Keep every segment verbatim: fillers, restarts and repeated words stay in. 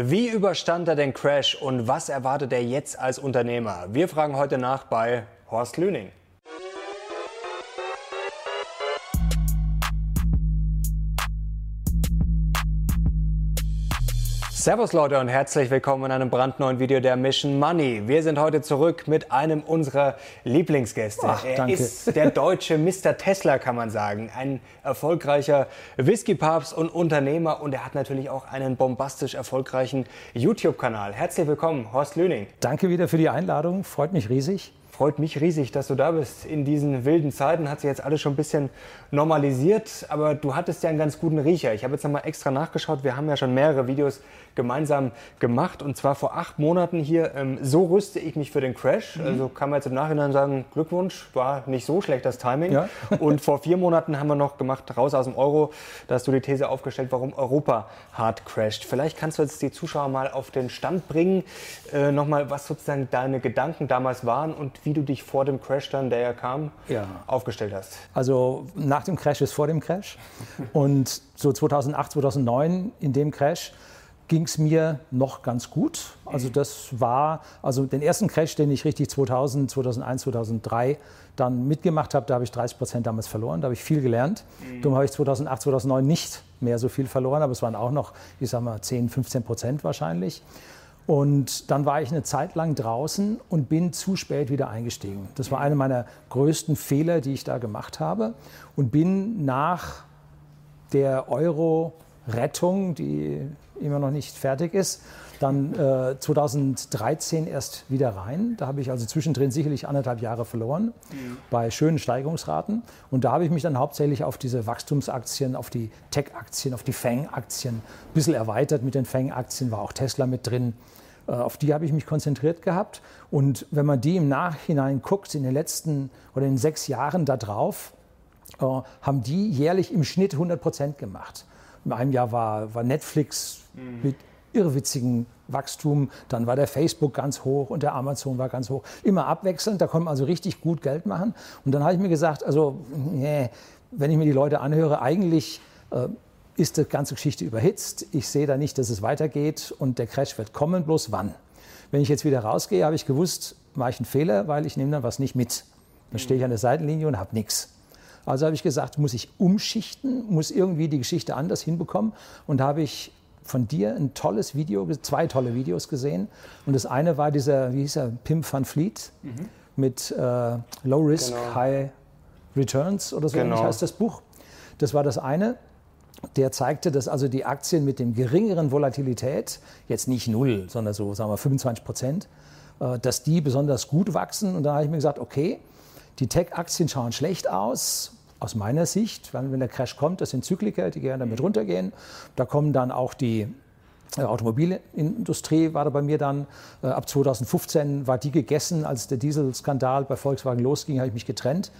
Wie überstand er den Crash und was erwartet er jetzt als Unternehmer? Wir fragen heute nach bei Horst Lüning. Servus Leute und herzlich willkommen in einem brandneuen Video der Mission Money. Wir sind heute zurück mit einem unserer Lieblingsgäste. Ach, er danke. Ist der deutsche Mister Tesla, kann man sagen. Ein erfolgreicher Whisky-Papst und Unternehmer, und er hat natürlich auch einen bombastisch erfolgreichen YouTube-Kanal. Herzlich willkommen, Horst Lüning. Danke wieder für die Einladung, freut mich riesig. Freut mich riesig, dass du da bist. In diesen wilden Zeiten hat sich jetzt alles schon ein bisschen normalisiert, aber du hattest ja einen ganz guten Riecher. Ich habe jetzt nochmal extra nachgeschaut, wir haben ja schon mehrere Videos gemeinsam gemacht, und zwar vor acht Monaten hier, ähm, so rüste ich mich für den Crash. Mhm. Also kann man jetzt im Nachhinein sagen, Glückwunsch, war nicht so schlecht das Timing. Ja. Und vor vier Monaten haben wir noch gemacht, raus aus dem Euro, da hast du die These aufgestellt, warum Europa hart crasht. Vielleicht kannst du jetzt die Zuschauer mal auf den Stand bringen, äh, nochmal, was sozusagen deine Gedanken damals waren und wie wie du dich vor dem Crash dann, der ja kam, ja. aufgestellt hast. Also nach dem Crash ist vor dem Crash. Und so zweitausendacht, zweitausendneun, in dem Crash, ging es mir noch ganz gut. Also das war, also den ersten Crash, den ich richtig zweitausend, zweitausendeins, zweitausenddrei dann mitgemacht habe, da habe ich dreißig Prozent damals verloren, da habe ich viel gelernt. Mhm. Darum habe ich zweitausendacht, zweitausendneun nicht mehr so viel verloren, aber es waren auch noch, ich sag mal, zehn, fünfzehn Prozent wahrscheinlich. Und dann war ich eine Zeit lang draußen und bin zu spät wieder eingestiegen. Das war einer meiner größten Fehler, die ich da gemacht habe. Und bin nach der Euro-Rettung, die immer noch nicht fertig ist, dann äh, zweitausenddreizehn erst wieder rein. Da habe ich also zwischendrin sicherlich anderthalb Jahre verloren, mhm. bei schönen Steigerungsraten. Und da habe ich mich dann hauptsächlich auf diese Wachstumsaktien, auf die Tech-Aktien, auf die F A N G-Aktien ein bisschen erweitert. Mit den F A N G-Aktien war auch Tesla mit drin. Äh, auf die habe ich mich konzentriert gehabt. Und wenn man die im Nachhinein guckt, in den letzten oder in sechs Jahren da drauf, äh, haben die jährlich im Schnitt hundert Prozent gemacht. In einem Jahr war, war Netflix mhm. mit irrwitzigem Wachstum, dann war der Facebook ganz hoch und der Amazon war ganz hoch. Immer abwechselnd, da konnte man also richtig gut Geld machen. Und dann habe ich mir gesagt, also nee, wenn ich mir die Leute anhöre, eigentlich äh, ist die ganze Geschichte überhitzt. Ich sehe da nicht, dass es weitergeht und der Crash wird kommen, bloß wann? Wenn ich jetzt wieder rausgehe, habe ich gewusst, mache ich einen Fehler, weil ich nehme dann was nicht mit. Dann stehe ich an der Seitenlinie und habe nichts. Also habe ich gesagt, muss ich umschichten, muss irgendwie die Geschichte anders hinbekommen, und da habe ich von dir ein tolles Video, zwei tolle Videos gesehen, und das eine war dieser, wie hieß er, Pim van Vliet mhm. mit äh, Low Risk, genau. High Returns oder so, genau. ähnlich heißt das Buch. Das war das eine, der zeigte, dass also die Aktien mit dem geringeren Volatilität, jetzt nicht null, sondern so sagen wir fünfundzwanzig Prozent, äh, dass die besonders gut wachsen, und da habe ich mir gesagt, okay, die Tech-Aktien schauen schlecht aus, aus meiner Sicht, weil wenn der Crash kommt, das sind Zykliker, die gerne damit runtergehen. Da kommen dann auch die Automobilindustrie, war da bei mir dann. Ab zweitausendfünfzehn war die gegessen, als der Dieselskandal bei Volkswagen losging, habe ich mich getrennt.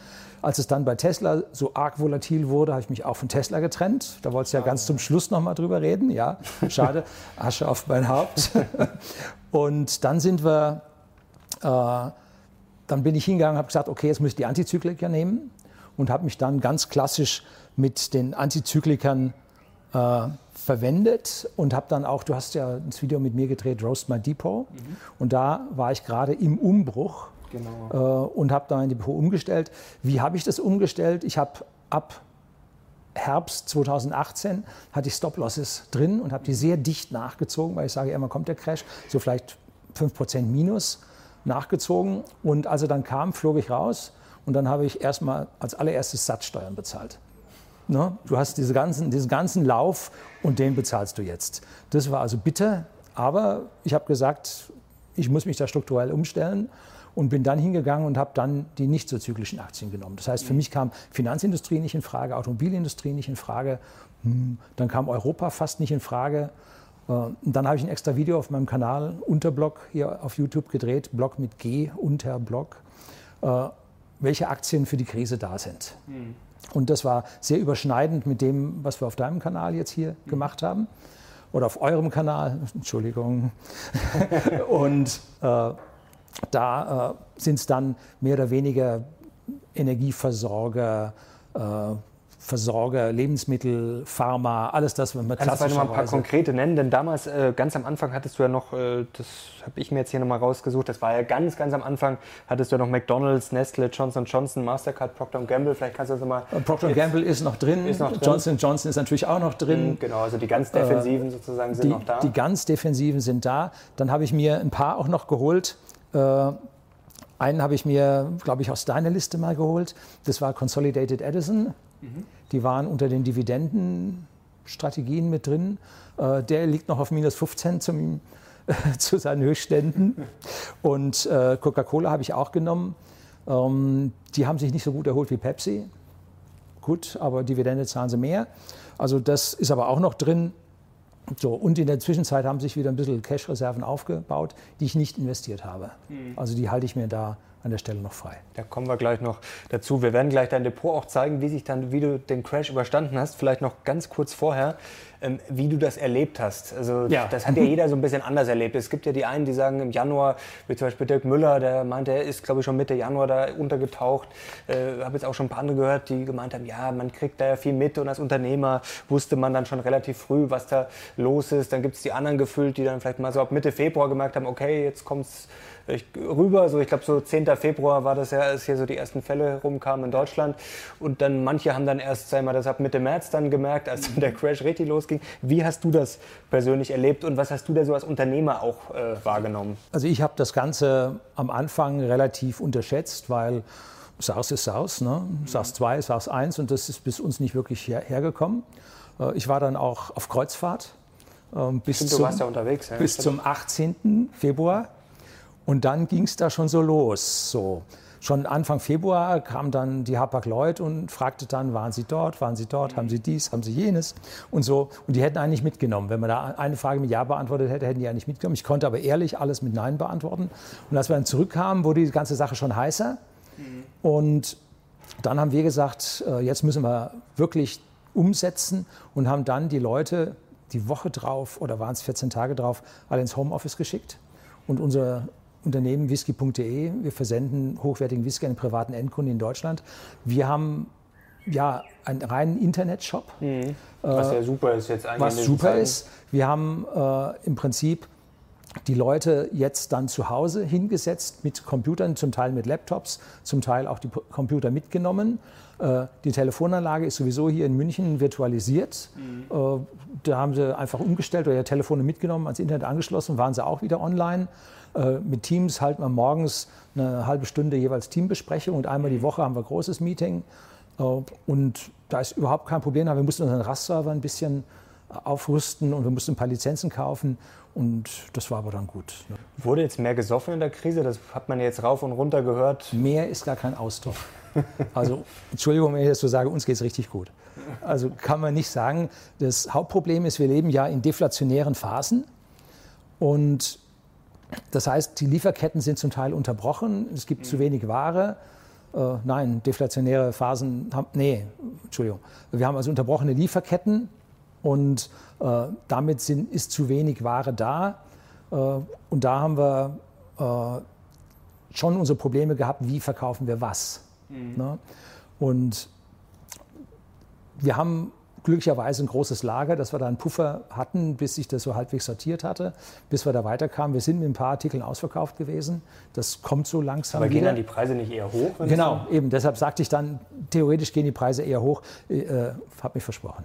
Als es dann bei Tesla so arg volatil wurde, habe ich mich auch von Tesla getrennt. Da wolltest du ja ganz zum Schluss noch mal drüber reden. Ja, schade, Asche auf mein Haupt. Und dann sind wir, äh, dann bin ich hingegangen und habe gesagt, okay, jetzt muss ich die Antizykliker nehmen. Und habe mich dann ganz klassisch mit den Antizyklikern äh, verwendet und habe dann auch, du hast ja das Video mit mir gedreht, Roast My Depot. Mhm. Und da war ich gerade im Umbruch, genau. äh, und habe dann ein Depot umgestellt. Wie habe ich das umgestellt? Ich habe ab Herbst zweitausendachtzehn hatte ich Stop-Losses drin und habe die sehr dicht nachgezogen, weil ich sage, immer kommt der Crash, so vielleicht fünf Prozent minus nachgezogen. Und als er dann kam, flog ich raus. Und dann habe ich erstmal als allererstes Satzsteuern bezahlt. Ne? Du hast diese ganzen, diesen ganzen Lauf und den bezahlst du jetzt. Das war also bitter, aber ich habe gesagt, ich muss mich da strukturell umstellen und bin dann hingegangen und habe dann die nicht so zyklischen Aktien genommen. Das heißt, für mich kam Finanzindustrie nicht in Frage, Automobilindustrie nicht in Frage, dann kam Europa fast nicht in Frage. Und dann habe ich ein extra Video auf meinem Kanal, Unterblog, hier auf YouTube gedreht, Blog mit G, Unterblog, welche Aktien für die Krise da sind. Mhm. Und das war sehr überschneidend mit dem, was wir auf deinem Kanal jetzt hier mhm. gemacht haben. Oder auf eurem Kanal, Entschuldigung. Und äh, da äh, sind es dann mehr oder weniger Energieversorger, äh, Versorger, Lebensmittel, Pharma, alles das, wenn man klassischerweise... Kannst du mal ein paar konkrete nennen? Denn damals, äh, ganz am Anfang hattest du ja noch, äh, das habe ich mir jetzt hier nochmal rausgesucht, das war ja ganz, ganz am Anfang, hattest du ja noch McDonald's, Nestle, Johnson und Johnson, Mastercard, Procter und Gamble, vielleicht kannst du das nochmal... Procter und Gamble ist noch drin, ist noch drin. Johnson und Johnson ist natürlich auch noch drin. Mhm, genau, also die ganz Defensiven äh, sozusagen sind die, noch da. Die ganz Defensiven sind da. Dann habe ich mir ein paar auch noch geholt, äh, einen habe ich mir, glaube ich, aus deiner Liste mal geholt. Das war Consolidated Edison. Mhm. Die waren unter den Dividendenstrategien mit drin. Äh, der liegt noch auf minus fünfzehn zum, äh, zu seinen Höchstständen. Und äh, Coca-Cola habe ich auch genommen. Ähm, die haben sich nicht so gut erholt wie Pepsi. Gut, aber Dividende zahlen sie mehr. Also das ist aber auch noch drin. So, und in der Zwischenzeit haben sich wieder ein bisschen Cash-Reserven aufgebaut, die ich nicht investiert habe. Mhm. Also die halte ich mir da an der Stelle noch frei. Da kommen wir gleich noch dazu. Wir werden gleich dein Depot auch zeigen, wie sich dann, wie du den Crash überstanden hast. Vielleicht noch ganz kurz vorher, ähm, wie du das erlebt hast. Also ja. Das hat ja jeder so ein bisschen anders erlebt. Es gibt ja die einen, die sagen im Januar, wie zum Beispiel Dirk Müller, der meinte, er ist, glaube ich, schon Mitte Januar da untergetaucht. Ich äh, habe jetzt auch schon ein paar andere gehört, die gemeint haben, ja, man kriegt da ja viel mit und als Unternehmer wusste man dann schon relativ früh, was da los ist. Dann gibt es die anderen gefühlt, die dann vielleicht mal so ab Mitte Februar gemerkt haben, okay, jetzt kommt's Ich, rüber, so ich glaube so zehnter Februar war das ja, als hier so die ersten Fälle rumkamen in Deutschland und dann manche haben dann erst, sagen wir mal, das ab Mitte März dann gemerkt, als der Crash richtig losging. Wie hast du das persönlich erlebt und was hast du da so als Unternehmer auch äh, wahrgenommen? Also ich habe das Ganze am Anfang relativ unterschätzt, weil SARS ist SARS, ne? SARS zwei, SARS eins und das ist bis uns nicht wirklich her hergekommen. Äh, ich war dann auch auf Kreuzfahrt äh, bis, Stimmt, zum, du warst ja unterwegs, ja. bis zum achtzehnten Februar. Und dann ging es da schon so los. So. Schon Anfang Februar kam dann die HAPAG-Leute und fragte dann, waren Sie dort, waren Sie dort, haben Sie dies, haben Sie jenes und so. Und die hätten eigentlich mitgenommen. Wenn man da eine Frage mit Ja beantwortet hätte, hätten die eigentlich mitgenommen. Ich konnte aber ehrlich alles mit Nein beantworten. Und als wir dann zurückkamen, wurde die ganze Sache schon heißer. Mhm. Und dann haben wir gesagt, jetzt müssen wir wirklich umsetzen und haben dann die Leute die Woche drauf oder waren es vierzehn Tage drauf, alle ins Homeoffice geschickt. Und unser Unternehmen whisky punkt de. Wir versenden hochwertigen Whisky an den privaten Endkunden in Deutschland. Wir haben ja einen reinen Internetshop. Mhm. Was äh, ja super ist jetzt eigentlich. Was super Zeiten. ist. Wir haben äh, im Prinzip die Leute jetzt dann zu Hause hingesetzt mit Computern, zum Teil mit Laptops, zum Teil auch die Computer mitgenommen. Äh, die Telefonanlage ist sowieso hier in München virtualisiert. Mhm. Äh, da haben sie einfach umgestellt oder ihre Telefone mitgenommen, ans Internet angeschlossen, waren sie auch wieder online. Äh, mit Teams halten wir morgens eine halbe Stunde jeweils Teambesprechung und einmal die Woche haben wir ein großes Meeting. Äh, und da ist überhaupt kein Problem, aber wir mussten unseren R A S-Server ein bisschen aufrüsten und wir mussten ein paar Lizenzen kaufen und das war aber dann gut. Ne? Wurde jetzt mehr gesoffen in der Krise? Das hat man jetzt rauf und runter gehört. Mehr ist gar kein Ausdruck. Also, Entschuldigung, wenn ich das so sage, uns geht es richtig gut. Also kann man nicht sagen. Das Hauptproblem ist, wir leben ja in deflationären Phasen und das heißt, die Lieferketten sind zum Teil unterbrochen, es gibt mhm. zu wenig Ware. Äh, nein, deflationäre Phasen haben, nee, Entschuldigung. Wir haben also unterbrochene Lieferketten. Und äh, damit sind, ist zu wenig Ware da. Äh, und da haben wir äh, schon unsere Probleme gehabt, wie verkaufen wir was. Mhm. Ne? Und wir haben glücklicherweise ein großes Lager, dass wir da einen Puffer hatten, bis sich das so halbwegs sortiert hatte, bis wir da weiterkamen. Wir sind mit ein paar Artikeln ausverkauft gewesen. Das kommt so langsam. Aber gehen wieder. Dann die Preise nicht eher hoch? Genau, so? Eben. Deshalb sagte ich dann, theoretisch gehen die Preise eher hoch. Äh, hab mich versprochen.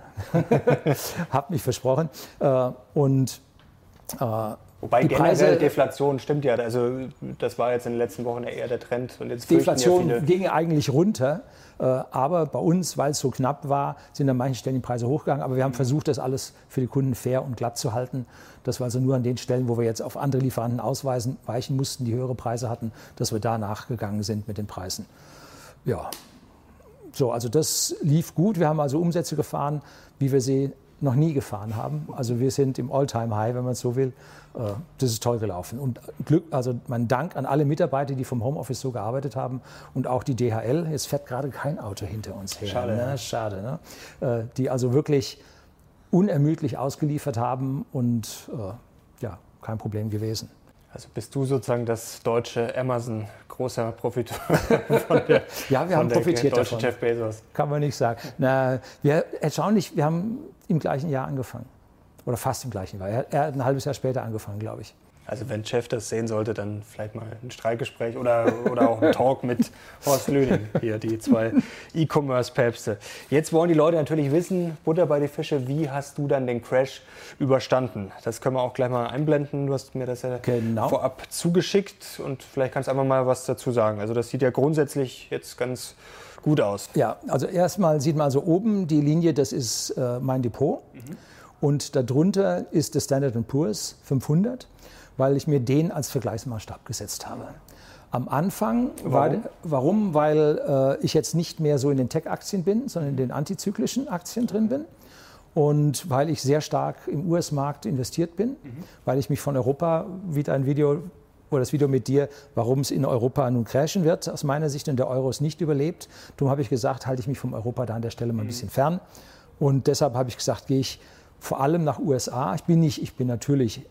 hab mich versprochen. Äh, und äh, Wobei die generell Deflation stimmt ja. Also das war jetzt in den letzten Wochen eher der Trend. Und jetzt Deflation ja ging eigentlich runter, aber bei uns, weil es so knapp war, sind an manchen Stellen die Preise hochgegangen. Aber wir haben versucht, das alles für die Kunden fair und glatt zu halten. Dass wir also nur an den Stellen, wo wir jetzt auf andere Lieferanten ausweisen, weichen mussten, die höhere Preise hatten, dass wir da nachgegangen sind mit den Preisen. Ja, so, also das lief gut. Wir haben also Umsätze gefahren, wie wir sie noch nie gefahren haben. Also wir sind im All-Time-High, wenn man es so will. Das ist toll gelaufen. Und Glück, also mein Dank an alle Mitarbeiter, die vom Homeoffice so gearbeitet haben und auch die D H L. Jetzt fährt gerade kein Auto hinter uns her. Schade. Ne? Schade, ne? Die also wirklich unermüdlich ausgeliefert haben und ja, kein Problem gewesen. Also bist du sozusagen das deutsche Amazon, großer Profiteur von der, ja, wir haben von profitiert der deutschen davon. Jeff Bezos. Kann man nicht sagen. Na, wir, erstaunlich, wir haben im gleichen Jahr angefangen. Oder fast im gleichen Jahr. Er, er hat ein halbes Jahr später angefangen, glaube ich. Also wenn Jeff das sehen sollte, dann vielleicht mal ein Streitgespräch oder, oder auch ein Talk mit Horst Lüning, hier die zwei E-Commerce-Päpste. Jetzt wollen die Leute natürlich wissen, Butter bei die Fische, wie hast du dann den Crash überstanden? Das können wir auch gleich mal einblenden. Du hast mir das ja genau vorab zugeschickt und vielleicht kannst du einfach mal was dazu sagen. Also das sieht ja grundsätzlich jetzt ganz gut aus. Ja, also erstmal sieht man also oben die Linie, das ist äh, mein Depot. Mhm. Und darunter ist der Standard and Poor's fünfhundert. Weil ich mir den als Vergleichsmaßstab gesetzt habe. Am Anfang war, warum? warum? Weil äh, ich jetzt nicht mehr so in den Tech-Aktien bin, sondern in den antizyklischen Aktien drin bin und weil ich sehr stark im U S-Markt investiert bin, mhm. weil ich mich von Europa, wie ein Video oder das Video mit dir, warum es in Europa nun crashen wird, aus meiner Sicht und der Euro ist nicht überlebt. Darum habe ich gesagt, halte ich mich vom Europa da an der Stelle mal ein mhm. bisschen fern und deshalb habe ich gesagt, gehe ich vor allem nach U S A. Ich bin nicht, ich bin natürlich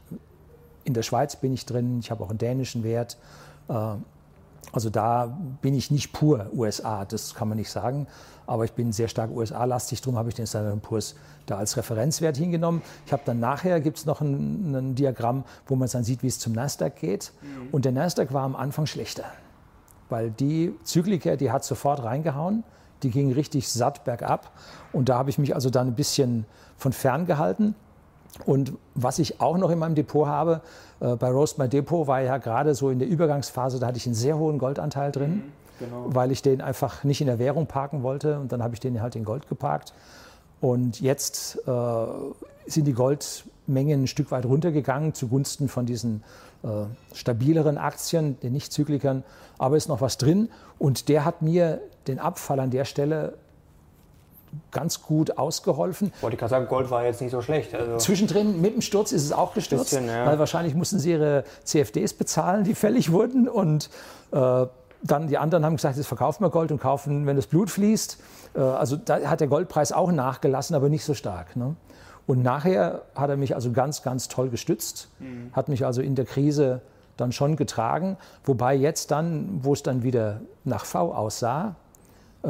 in der Schweiz bin ich drin, ich habe auch einen dänischen Wert. Also da bin ich nicht pur U S A, das kann man nicht sagen. Aber ich bin sehr stark U S A-lastig, darum habe ich den Standard and Poor's da als Referenzwert hingenommen. Ich habe dann nachher, gibt es noch ein, ein Diagramm, wo man dann sieht, wie es zum Nasdaq geht. Mhm. Und der Nasdaq war am Anfang schlechter, weil die Zykliker, die hat sofort reingehauen. Die ging richtig satt bergab. Und da habe ich mich also dann ein bisschen von fern gehalten. Und was ich auch noch in meinem Depot habe, äh, bei Roast My Depot war ja gerade so in der Übergangsphase, da hatte ich einen sehr hohen Goldanteil drin, genau. weil ich den einfach nicht in der Währung parken wollte und dann habe ich den halt in Gold geparkt. Und jetzt äh, sind die Goldmengen ein Stück weit runtergegangen zugunsten von diesen äh, stabileren Aktien, den Nicht-Zyklikern, aber ist noch was drin und der hat mir den Abfall an der Stelle ganz gut ausgeholfen. Wollte ich gerade sagen, Gold war jetzt nicht so schlecht. Also zwischendrin mit dem Sturz ist es auch gestürzt, bisschen, ja. weil wahrscheinlich mussten sie ihre C F Ds bezahlen, die fällig wurden und äh, dann die anderen haben gesagt, jetzt verkaufen wir Gold und kaufen, wenn das Blut fließt. Äh, also da hat der Goldpreis auch nachgelassen, aber nicht so stark. Ne? Und nachher hat er mich also ganz, ganz toll gestützt, mhm. hat mich also in der Krise dann schon getragen, wobei jetzt dann, wo es dann wieder nach V aussah,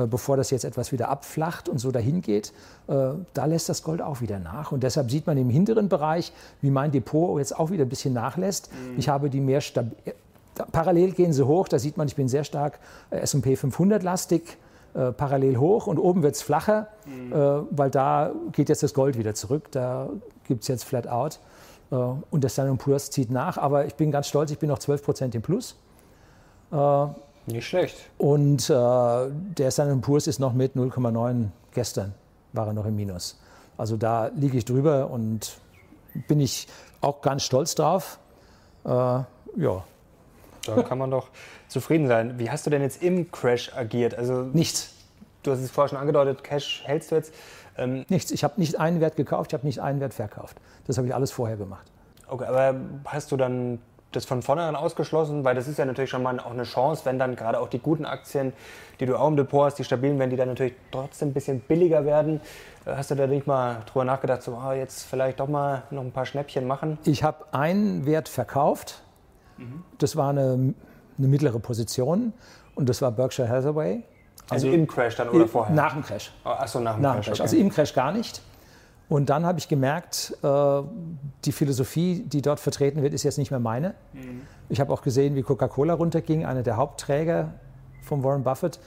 bevor das jetzt etwas wieder abflacht und so dahin geht, da lässt das Gold auch wieder nach. Und deshalb sieht man im hinteren Bereich, wie mein Depot jetzt auch wieder ein bisschen nachlässt. Mhm. Ich habe die mehr stabil, parallel gehen sie hoch, da sieht man, ich bin sehr stark S und P fünfhundert lastig, parallel hoch und oben wird es flacher, mhm. weil da geht jetzt das Gold wieder zurück, da gibt es jetzt Flat Out und das Standard and Poor's zieht nach, aber ich bin ganz stolz, ich bin noch zwölf Prozent im Plus. Nicht schlecht. Und äh, der Standard and Poor's ist noch mit null Komma neun. Gestern war er noch im Minus. Also da liege ich drüber und bin ich auch ganz stolz drauf. Äh, ja. Da kann man doch zufrieden sein. Wie hast du denn jetzt im Crash agiert? Also nichts. Du hast es vorher schon angedeutet, Cash hältst du jetzt. Ähm nichts. Ich habe nicht einen Wert gekauft, ich habe nicht einen Wert verkauft. Das habe ich alles vorher gemacht. Okay, aber hast du dann das von vornherein ausgeschlossen, weil das ist ja natürlich schon mal auch eine Chance, wenn dann gerade auch die guten Aktien, die du auch im Depot hast, die stabilen, wenn die dann natürlich trotzdem ein bisschen billiger werden. Hast du da nicht mal drüber nachgedacht, so oh, jetzt vielleicht doch mal noch ein paar Schnäppchen machen? Ich habe einen Wert verkauft, mhm. das war eine, eine mittlere Position und das war Berkshire Hathaway. Also, also im Crash dann oder im, vorher? Nach dem Crash. Oh, ach so, nach dem nach Crash. Crash. Okay. Also im Crash gar nicht. Und dann habe ich gemerkt, die Philosophie, die dort vertreten wird, ist jetzt nicht mehr meine. Mhm. Ich habe auch gesehen, wie Coca-Cola runterging, einer der Hauptträger von Warren Buffett.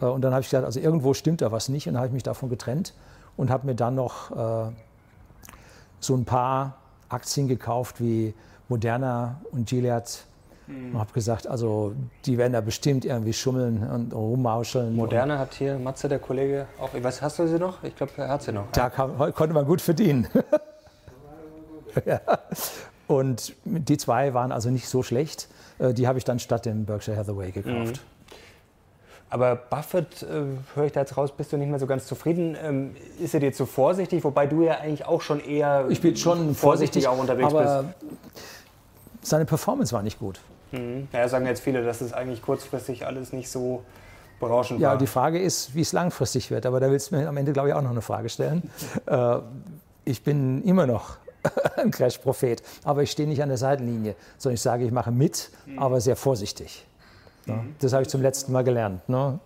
Mhm. Und dann habe ich gedacht, also irgendwo stimmt da was nicht. Und dann habe ich mich davon getrennt und habe mir dann noch so ein paar Aktien gekauft wie Moderna und Gilead. Und habe gesagt, also die werden da bestimmt irgendwie schummeln und rummauscheln. Moderna hat hier Matze, der Kollege, auch. Was hast du sie noch? Ich glaube, er hat sie noch. Da kam, konnte man gut verdienen. ja. Und die zwei waren also nicht so schlecht. Die habe ich dann statt dem Berkshire Hathaway gekauft. Mhm. Aber Buffett, äh, höre ich da jetzt raus, bist du nicht mehr so ganz zufrieden? Ähm, ist er dir zu vorsichtig? Wobei du ja eigentlich auch schon eher ich bin schon vorsichtig, vorsichtig auch unterwegs aber bist. Seine Performance war nicht gut. Mhm. Ja, sagen jetzt viele, dass es eigentlich kurzfristig alles nicht so berauschend ja, war. Ja, die Frage ist, wie es langfristig wird. Aber da willst du mir am Ende, glaube ich, auch noch eine Frage stellen. äh, ich bin immer noch ein Crash-Prophet. Aber ich stehe nicht an der Seitenlinie, sondern ich sage, ich mache mit, mhm. aber sehr vorsichtig. Ja, mhm. Das habe ich zum letzten Mal gelernt. Ne?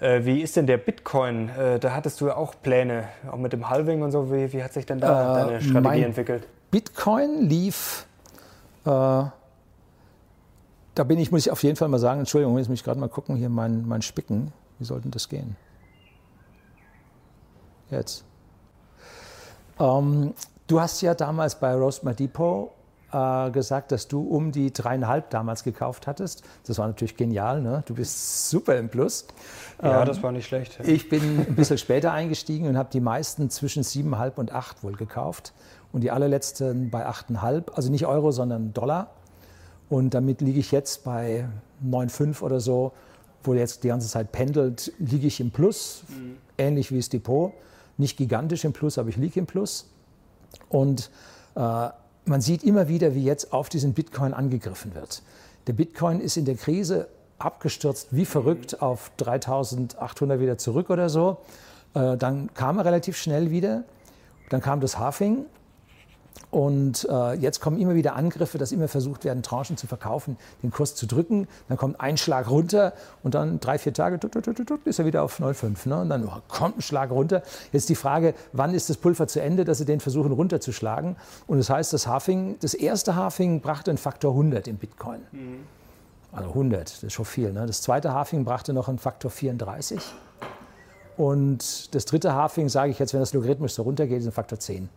Äh, wie ist denn der Bitcoin? Äh, da hattest du ja auch Pläne, auch mit dem Halving und so. Wie, wie hat sich denn da äh, deine Strategie entwickelt? Bitcoin lief... Äh, Da bin ich, muss ich auf jeden Fall mal sagen, Entschuldigung, jetzt muss ich gerade mal gucken, hier mein, mein Spicken. Wie soll denn das gehen? Jetzt. Ähm, du hast ja damals bei Roast My Depot äh, gesagt, dass du um die dreieinhalb damals gekauft hattest. Das war natürlich genial, ne? Du bist super im Plus. Ja, ähm, das war nicht schlecht. Ja. Ich bin ein bisschen später eingestiegen und habe die meisten zwischen siebeneinhalb und acht wohl gekauft. Und die allerletzten bei achteinhalb, also nicht Euro, sondern Dollar. Und damit liege ich jetzt bei neun Komma fünf oder so, wo jetzt die ganze Zeit pendelt, liege ich im Plus, mhm. ähnlich wie das Depot. Nicht gigantisch im Plus, aber ich liege im Plus. Und äh, man sieht immer wieder, wie jetzt auf diesen Bitcoin angegriffen wird. Der Bitcoin ist in der Krise abgestürzt wie verrückt mhm. auf dreitausendachthundert wieder zurück oder so. Äh, dann kam er relativ schnell wieder. Dann kam das Halving. Und äh, jetzt kommen immer wieder Angriffe, dass immer versucht werden, Tranchen zu verkaufen, den Kurs zu drücken. Dann kommt ein Schlag runter und dann drei, vier Tage tut, tut, tut, tut, ist er wieder auf neun Komma fünf. Ne? Und dann oh, kommt ein Schlag runter. Jetzt die Frage, wann ist das Pulver zu Ende, dass sie den versuchen runterzuschlagen? Und das heißt, das Halving, das erste Halving brachte einen Faktor hundert im Bitcoin. Mhm. Also hundert, das ist schon viel. Ne? Das zweite Halving brachte noch einen Faktor vierunddreißig. Und das dritte Halving, sage ich jetzt, wenn das logarithmisch so runtergeht, ist ein Faktor zehn.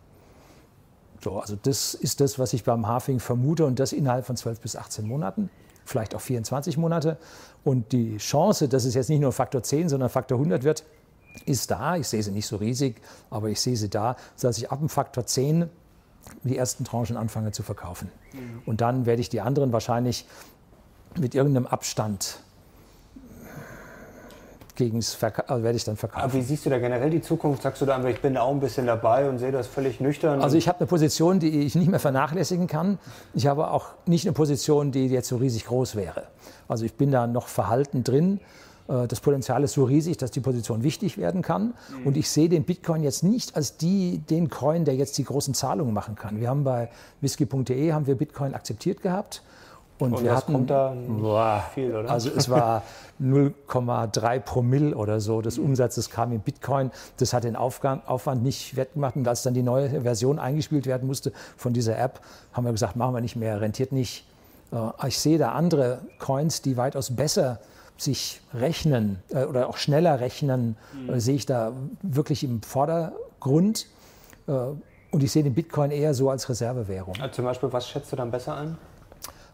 So, also das ist das, was ich beim Halving vermute und das innerhalb von zwölf bis achtzehn Monaten, vielleicht auch vierundzwanzig Monate. Und die Chance, dass es jetzt nicht nur Faktor zehn, sondern Faktor hundert wird, ist da. Ich sehe sie nicht so riesig, aber ich sehe sie da, sodass ich ab dem Faktor zehn die ersten Tranchen anfange zu verkaufen. Mhm. Und dann werde ich die anderen wahrscheinlich mit irgendeinem Abstand werde ich dann verkaufen. Aber wie siehst du da generell die Zukunft? Sagst du da, ich bin auch ein bisschen dabei und sehe das völlig nüchtern? Also ich habe eine Position, die ich nicht mehr vernachlässigen kann. Ich habe auch nicht eine Position, die jetzt so riesig groß wäre. Also ich bin da noch verhalten drin. Das Potenzial ist so riesig, dass die Position wichtig werden kann. Mhm. Und ich sehe den Bitcoin jetzt nicht als die, den Coin, der jetzt die großen Zahlungen machen kann. Wir haben bei whisky punkt de haben wir Bitcoin akzeptiert gehabt. Und, und wir hatten, kommt da boah, viel, oder? Also es war null Komma drei Promille oder so des Umsatzes kam in Bitcoin. Das hat den Aufgang, Aufwand nicht wettgemacht. Und als dann die neue Version eingespielt werden musste von dieser App, haben wir gesagt, machen wir nicht mehr, rentiert nicht. Ich sehe da andere Coins, die weitaus besser sich rechnen oder auch schneller rechnen, mhm. sehe ich da wirklich im Vordergrund. Und ich sehe den Bitcoin eher so als Reservewährung. Also zum Beispiel, was schätzt du dann besser an?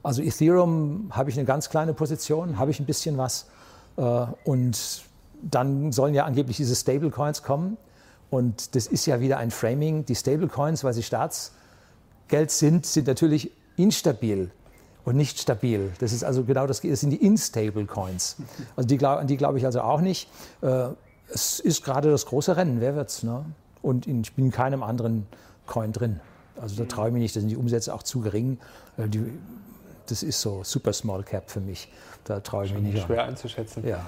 Also Ethereum habe ich eine ganz kleine Position, habe ich ein bisschen was. Und dann sollen ja angeblich diese Stablecoins kommen. Und das ist ja wieder ein Framing. Die Stablecoins, weil sie Staatsgeld sind, sind natürlich instabil und nicht stabil. Das ist also genau das, das sind die Instablecoins. Also die, an die glaube ich also auch nicht. Es ist gerade das große Rennen, wer wird's, ne? Und ich bin in keinem anderen Coin drin. Also da traue ich mich nicht, da sind die Umsätze auch zu gering. Die, Das ist so super Small Cap für mich. Da traue ich mich nicht schwer an. einzuschätzen. Ja.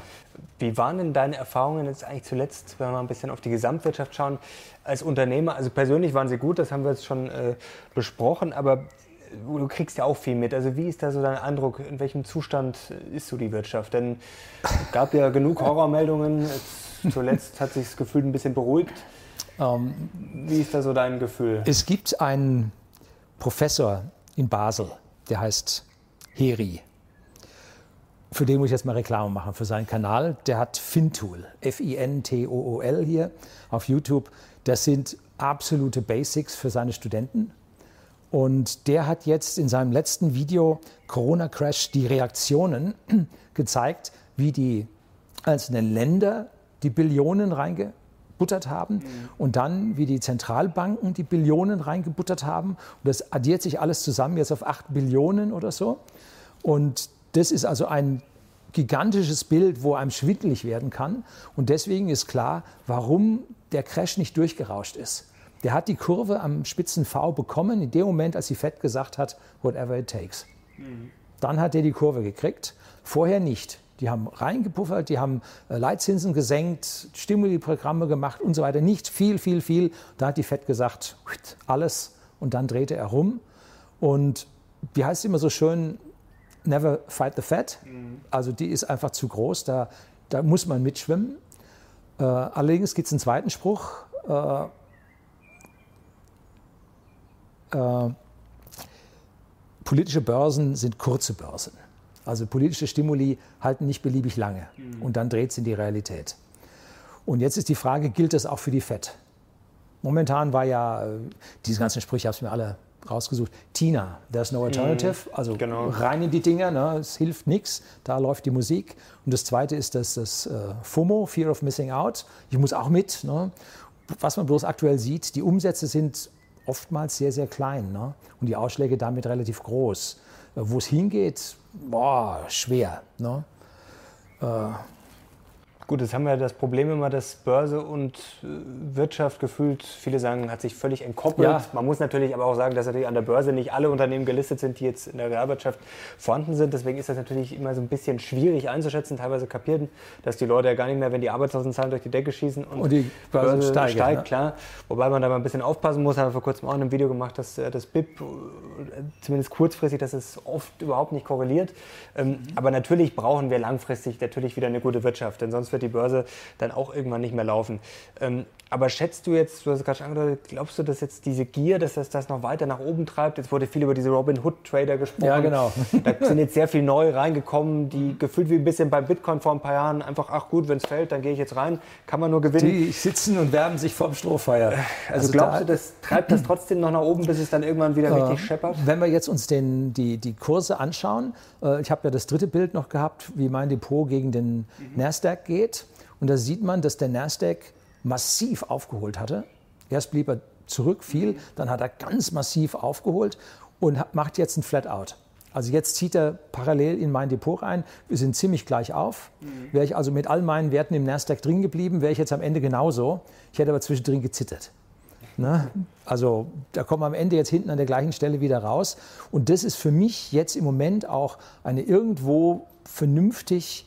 Wie waren denn deine Erfahrungen jetzt eigentlich zuletzt, wenn wir mal ein bisschen auf die Gesamtwirtschaft schauen, als Unternehmer? Also persönlich waren sie gut, das haben wir jetzt schon äh, besprochen, aber du kriegst ja auch viel mit. Also wie ist da so dein Eindruck, in welchem Zustand ist so die Wirtschaft? Denn es gab ja genug Horrormeldungen, jetzt zuletzt hat sich das Gefühl ein bisschen beruhigt. Um, wie ist da so dein Gefühl? Es gibt einen Professor in Basel, der heißt Heri. Für den muss ich jetzt mal Reklame machen, für seinen Kanal. Der hat Fintool, F I N T O O L hier auf YouTube. Das sind absolute Basics für seine Studenten. Und der hat jetzt in seinem letzten Video Corona Crash die Reaktionen gezeigt, wie die einzelnen Länder die Billionen reingebuttert haben mhm. und dann, wie die Zentralbanken die Billionen reingebuttert haben. Und das addiert sich alles zusammen jetzt auf acht Billionen oder so. Und das ist also ein gigantisches Bild, wo einem schwindelig werden kann. Und deswegen ist klar, warum der Crash nicht durchgerauscht ist. Der hat die Kurve am spitzen V bekommen, in dem Moment, als die Fed gesagt hat, whatever it takes. Mhm. Dann hat er die Kurve gekriegt, vorher nicht. Die haben reingepuffert, die haben Leitzinsen gesenkt, Stimuli-Programme gemacht und so weiter. Nicht viel, viel, viel. Da hat die Fed gesagt, alles und dann drehte er rum. Und wie heißt es immer so schön, never fight the Fed. Also die ist einfach zu groß, da, da muss man mitschwimmen. Äh, allerdings gibt es einen zweiten Spruch. Äh, äh, politische Börsen sind kurze Börsen. Also politische Stimuli halten nicht beliebig lange und dann dreht es in die Realität. Und jetzt ist die Frage, gilt das auch für die Fed? Momentan war ja, diese ganzen Sprüche, habe ich mir alle rausgesucht, Tina, there's no alternative, also genau. rein in die Dinger, ne? Es hilft nichts, da läuft die Musik. Und das Zweite ist das, das FOMO, Fear of Missing Out, ich muss auch mit. Ne? Was man bloß aktuell sieht, die Umsätze sind oftmals sehr, sehr klein, ne? Und die Ausschläge damit relativ groß. Wo es hingeht, boah, schwer. Ne? Äh, Gut, jetzt haben wir das Problem immer, dass Börse und Wirtschaft gefühlt, viele sagen, hat sich völlig entkoppelt. Ja. Man muss natürlich aber auch sagen, dass natürlich an der Börse nicht alle Unternehmen gelistet sind, die jetzt in der Realwirtschaft vorhanden sind. Deswegen ist das natürlich immer so ein bisschen schwierig einzuschätzen. Teilweise kapieren, dass die Leute ja gar nicht mehr, wenn die Arbeitslosenzahlen durch die Decke schießen und, und die Börse, Börse steigt, steigt ne? klar. Wobei man da mal ein bisschen aufpassen muss. Haben wir vor kurzem auch in einem Video gemacht, dass das B I P, zumindest kurzfristig, dass es oft überhaupt nicht korreliert. Aber natürlich brauchen wir langfristig natürlich wieder eine gute Wirtschaft, denn sonst wird die Börse dann auch irgendwann nicht mehr laufen. Ähm, aber schätzt du jetzt, du hast es gerade schon angedeutet, glaubst du, dass jetzt diese Gier, dass das, das noch weiter nach oben treibt? Jetzt wurde viel über diese Robin-Hood-Trader gesprochen. Ja, genau. Da sind jetzt sehr viel neu reingekommen, die gefühlt wie ein bisschen beim Bitcoin vor ein paar Jahren einfach, ach gut, wenn es fällt, dann gehe ich jetzt rein, kann man nur gewinnen. Die sitzen und werben sich vorm Strohfeuer. Also, also glaubst da, du, das treibt das trotzdem noch nach oben, bis es dann irgendwann wieder äh, richtig scheppert? Wenn wir jetzt uns den, die, die Kurse anschauen, äh, ich habe ja das dritte Bild noch gehabt, wie mein Depot gegen den mhm. Nasdaq geht. Und da sieht man, dass der Nasdaq massiv aufgeholt hatte. Erst blieb er zurück, viel, dann hat er ganz massiv aufgeholt und macht jetzt ein Flatout. Also jetzt zieht er parallel in mein Depot rein. Wir sind ziemlich gleich auf. Mhm. Wäre ich also mit all meinen Werten im Nasdaq drin geblieben, wäre ich jetzt am Ende genauso. Ich hätte aber zwischendrin gezittert. Ne? Also da kommen wir am Ende jetzt hinten an der gleichen Stelle wieder raus. Und das ist für mich jetzt im Moment auch eine irgendwo vernünftig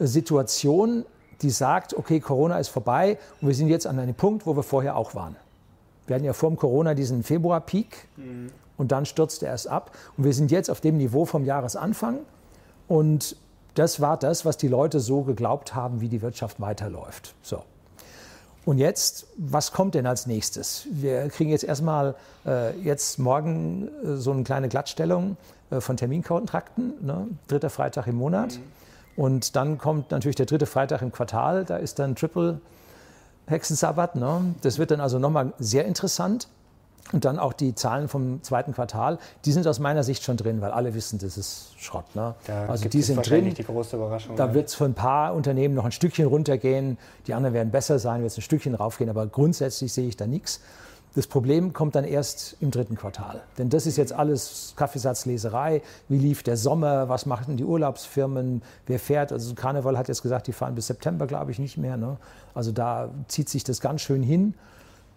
Situation, die sagt, okay, Corona ist vorbei und wir sind jetzt an einem Punkt, wo wir vorher auch waren. Wir hatten ja vor dem Corona diesen Februar-Peak mhm. und dann stürzte er erst ab. Und wir sind jetzt auf dem Niveau vom Jahresanfang und das war das, was die Leute so geglaubt haben, wie die Wirtschaft weiterläuft. So. Und jetzt, was kommt denn als nächstes? Wir kriegen jetzt erstmal äh, jetzt morgen äh, so eine kleine Glattstellung äh, von Terminkontrakten, ne? Dritter Freitag im Monat. Mhm. Und dann kommt natürlich der dritte Freitag im Quartal, da ist dann Triple Hexensabbat. Ne? Das wird dann also nochmal sehr interessant. Und dann auch die Zahlen vom zweiten Quartal, die sind aus meiner Sicht schon drin, weil alle wissen, das ist Schrott. Ne? Da also die sind drin, die große Überraschung. Da wird es für ein paar Unternehmen noch ein Stückchen runtergehen, die anderen werden besser sein, wird es ein Stückchen raufgehen, aber grundsätzlich sehe ich da nichts. Das Problem kommt dann erst im dritten Quartal. Denn das ist jetzt alles Kaffeesatzleserei. Wie lief der Sommer? Was machen die Urlaubsfirmen? Wer fährt? Also Carnival hat jetzt gesagt, die fahren bis September, glaube ich, nicht mehr. Ne? Also da zieht sich das ganz schön hin.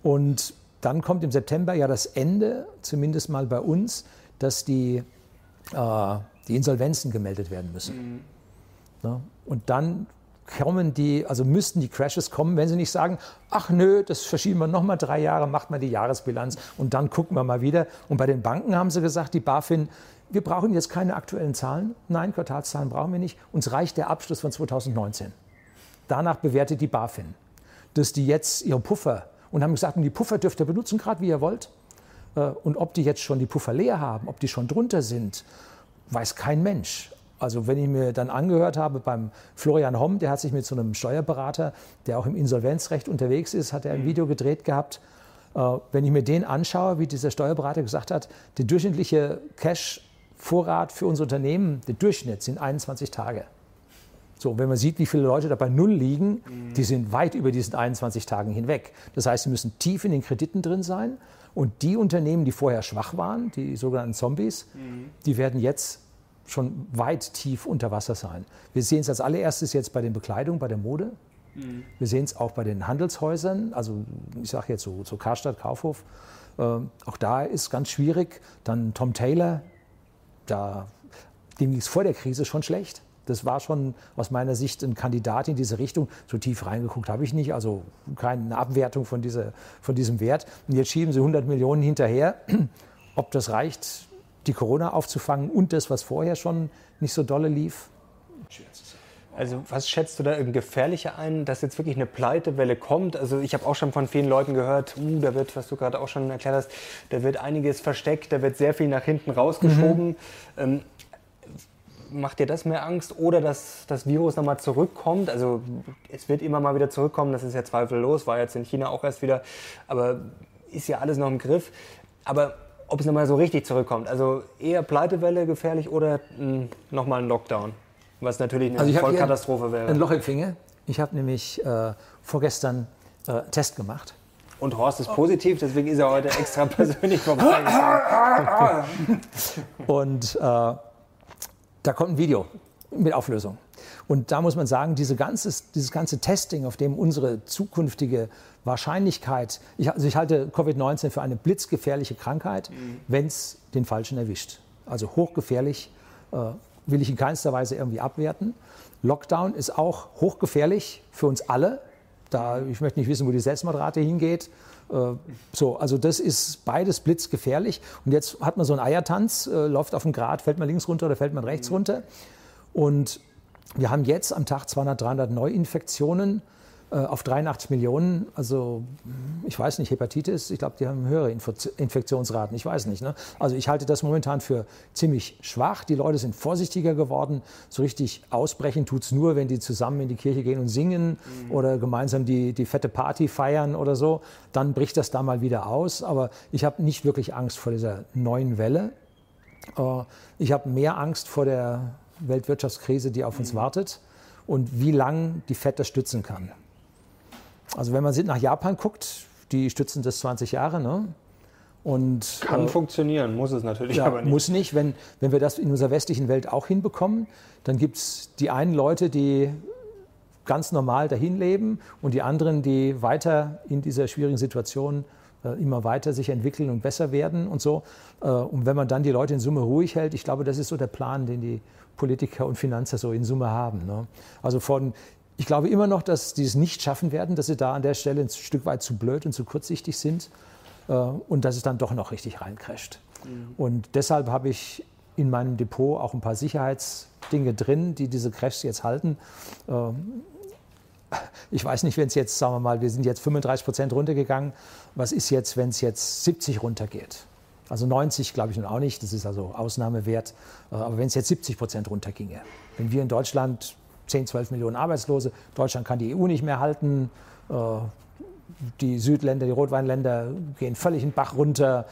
Und dann kommt im September ja das Ende, zumindest mal bei uns, dass die, äh, die Insolvenzen gemeldet werden müssen. Mhm. Ne? Und dann kommen die, also müssten die Crashes kommen, wenn sie nicht sagen, ach nö, das verschieben wir nochmal drei Jahre, macht mal die Jahresbilanz und dann gucken wir mal wieder. Und bei den Banken haben sie gesagt, die BaFin, wir brauchen jetzt keine aktuellen Zahlen. Nein, Quartalszahlen brauchen wir nicht. Uns reicht der Abschluss von zweitausendneunzehn. Danach bewertet die BaFin, dass die jetzt ihre Puffer, und haben gesagt, die Puffer dürft ihr benutzen, gerade wie ihr wollt. Und ob die jetzt schon die Puffer leer haben, ob die schon drunter sind, weiß kein Mensch. Also wenn ich mir dann angehört habe beim Florian Homm, der hat sich mit so einem Steuerberater, der auch im Insolvenzrecht unterwegs ist, hat er ein Video gedreht gehabt. Wenn ich mir den anschaue, wie dieser Steuerberater gesagt hat, der durchschnittliche Cash-Vorrat für unser Unternehmen, der Durchschnitt sind einundzwanzig Tage. So, wenn man sieht, wie viele Leute da bei Null liegen, die sind weit über diesen einundzwanzig Tagen hinweg. Das heißt, sie müssen tief in den Krediten drin sein. Und die Unternehmen, die vorher schwach waren, die sogenannten Zombies, die werden jetzt schon weit tief unter Wasser sein. Wir sehen es als allererstes jetzt bei den Bekleidung, bei der Mode. Mhm. Wir sehen es auch bei den Handelshäusern, also ich sage jetzt so, so Karstadt, Kaufhof. Äh, auch da ist ganz schwierig. Dann Tom Taylor, da, dem ging es vor der Krise schon schlecht. das war schon aus meiner Sicht ein Kandidat in diese Richtung. So tief reingeguckt habe ich nicht, also keine Abwertung von, dieser, von diesem Wert. Und jetzt schieben sie hundert Millionen hinterher. Ob das reicht, die Corona aufzufangen und das, was vorher schon nicht so dolle lief? Also was schätzt du da eben gefährlicher ein, dass jetzt wirklich eine Pleitewelle kommt? Also ich habe auch schon von vielen Leuten gehört, uh, da wird, was du gerade auch schon erklärt hast, da wird einiges versteckt, da wird sehr viel nach hinten rausgeschoben. Mhm. Ähm, macht dir das mehr Angst? Oder dass das Virus nochmal zurückkommt? Also es wird immer mal wieder zurückkommen, das ist ja zweifellos, war jetzt in China auch erst wieder, aber ist ja alles noch im Griff. Aber ob es nochmal so richtig zurückkommt, also eher Pleitewelle gefährlich oder nochmal ein Lockdown? Was natürlich eine also Vollkatastrophe wäre. Ein Loch im Finger. Ich habe nämlich äh, vorgestern äh, einen Test gemacht. Und Horst ist oh. positiv, deswegen ist er heute extra persönlich vorbeigekommen. Und äh, da kommt ein Video mit Auflösung. Und da muss man sagen, diese ganze, dieses ganze Testing, auf dem unsere zukünftige Wahrscheinlichkeit, ich, also ich halte Covid neunzehn für eine blitzgefährliche Krankheit, mhm. wenn es den Falschen erwischt. Also hochgefährlich. Äh, will ich in keinster Weise irgendwie abwerten. Lockdown ist auch hochgefährlich für uns alle. Da, ich möchte nicht wissen, wo die Selbstmordrate hingeht. Äh, so, also das ist beides blitzgefährlich. Und jetzt hat man so einen Eiertanz, äh, läuft auf dem Grat, fällt man links runter oder fällt man rechts mhm. runter. Und wir haben jetzt am Tag zweihundert, dreihundert Neuinfektionen äh, auf dreiundachtzig Millionen. Also ich weiß nicht, Hepatitis, ich glaube, die haben höhere Infektionsraten, ich weiß nicht. Ne? Also ich halte das momentan für ziemlich schwach. Die Leute sind vorsichtiger geworden. So richtig ausbrechen tut es nur, wenn die zusammen in die Kirche gehen und singen mhm. oder gemeinsam die, die fette Party feiern oder so. Dann bricht das da mal wieder aus. Aber ich habe nicht wirklich Angst vor dieser neuen Welle. Äh, ich habe mehr Angst vor der Weltwirtschaftskrise, die auf uns mhm. wartet und wie lang die Fed das stützen kann. Also wenn man nach Japan guckt, die stützen das zwanzig Jahre. Ne? Und, kann äh, funktionieren, muss es natürlich ja, aber nicht. Muss nicht. Wenn, wenn wir das in unserer westlichen Welt auch hinbekommen, dann gibt es die einen Leute, die ganz normal dahin leben und die anderen, die weiter in dieser schwierigen Situation immer weiter sich entwickeln und besser werden und so. Und wenn man dann die Leute in Summe ruhig hält, ich glaube, das ist so der Plan, den die Politiker und Finanzer so in Summe haben. Ne? Also von, ich glaube immer noch, dass die es nicht schaffen werden, dass sie da an der Stelle ein Stück weit zu blöd und zu kurzsichtig sind und dass es dann doch noch richtig reincrasht. Mhm. Und deshalb habe ich in meinem Depot auch ein paar Sicherheitsdinge drin, die diese Crashs jetzt halten. Ich weiß nicht, wenn es jetzt, sagen wir mal, wir sind jetzt fünfunddreißig Prozent runtergegangen. Was ist jetzt, wenn es jetzt siebzig runtergeht? Also neunzig glaube ich nun auch nicht, das ist also Ausnahmewert. Aber wenn es jetzt siebzig Prozent runterginge, wenn wir in Deutschland zehn, zwölf Millionen Arbeitslose, Deutschland kann die E U nicht mehr halten, die Südländer, die Rotweinländer gehen völlig in den Bach runter,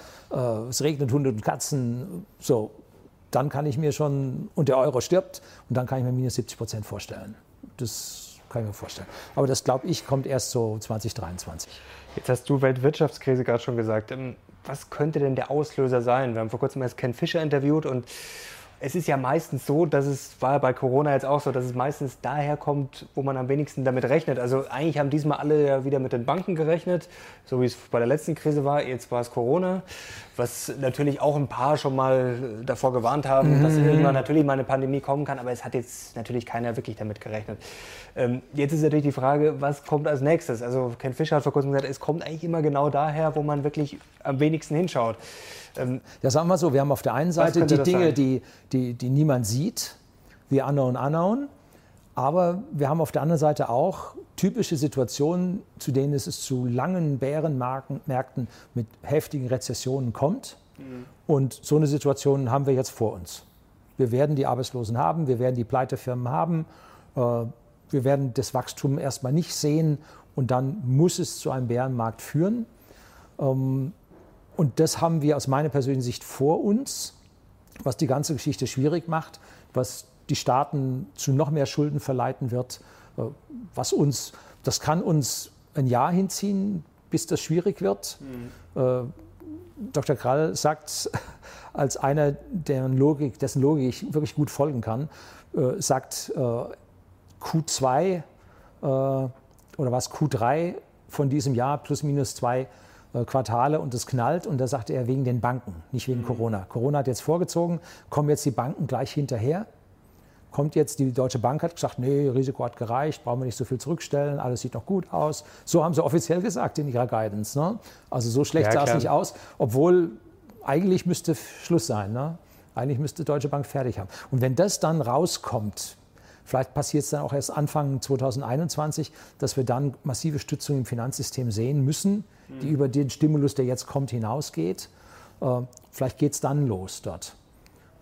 es regnet Hunde und Katzen, so, dann kann ich mir schon, und der Euro stirbt, und dann kann ich mir minus siebzig Prozent vorstellen. Das kann ich mir vorstellen. Aber das, glaube ich, kommt erst so zwanzig dreiundzwanzig. Jetzt hast du Weltwirtschaftskrise gerade schon gesagt. Was könnte denn der Auslöser sein? Wir haben vor kurzem erst Ken Fischer interviewt und es ist ja meistens so, dass es, war ja bei Corona jetzt auch so, dass es meistens daher kommt, wo man am wenigsten damit rechnet. Also eigentlich haben diesmal alle ja wieder mit den Banken gerechnet, so wie es bei der letzten Krise war. Jetzt war es Corona, was natürlich auch ein paar schon mal davor gewarnt haben, mhm. dass irgendwann natürlich mal eine Pandemie kommen kann. Aber es hat jetzt natürlich keiner wirklich damit gerechnet. Ähm, jetzt ist natürlich die Frage, was kommt als nächstes? Also Ken Fischer hat vor kurzem gesagt, es kommt eigentlich immer genau daher, wo man wirklich am wenigsten hinschaut. Ja, sagen wir mal so, wir haben auf der einen Seite die Dinge, die, die, die niemand sieht, wie unknown, unknown, aber wir haben auf der anderen Seite auch typische Situationen, zu denen es zu langen Bärenmärkten mit heftigen Rezessionen kommt. Mhm. Und so eine Situation haben wir jetzt vor uns. Wir werden die Arbeitslosen haben, wir werden die Pleitefirmen haben, äh, wir werden das Wachstum erstmal nicht sehen und dann muss es zu einem Bärenmarkt führen. Ähm, Und das haben wir aus meiner persönlichen Sicht vor uns, was die ganze Geschichte schwierig macht, was die Staaten zu noch mehr Schulden verleiten wird, was uns, das kann uns ein Jahr hinziehen, bis das schwierig wird. Mhm. Doktor Krall sagt, als einer, deren Logik, dessen Logik ich wirklich gut folgen kann, sagt Q zwei oder was Q drei von diesem Jahr plus minus zwei Quartale und es knallt und da sagte er wegen den Banken, nicht wegen mhm. Corona. Corona hat jetzt vorgezogen, kommen jetzt die Banken gleich hinterher. kommt jetzt, die Deutsche Bank hat gesagt, nee, Risiko hat gereicht, brauchen wir nicht so viel zurückstellen, alles sieht noch gut aus. So haben sie offiziell gesagt in ihrer Guidance. Ne? Also so schlecht ja, sah es nicht aus, obwohl eigentlich müsste Schluss sein. Ne? Eigentlich müsste Deutsche Bank fertig haben. Und wenn das dann rauskommt, vielleicht passiert es dann auch erst Anfang zweitausendeinundzwanzig, dass wir dann massive Stützung im Finanzsystem sehen müssen, mhm. die über den Stimulus, der jetzt kommt, hinausgeht. Vielleicht geht es dann los dort.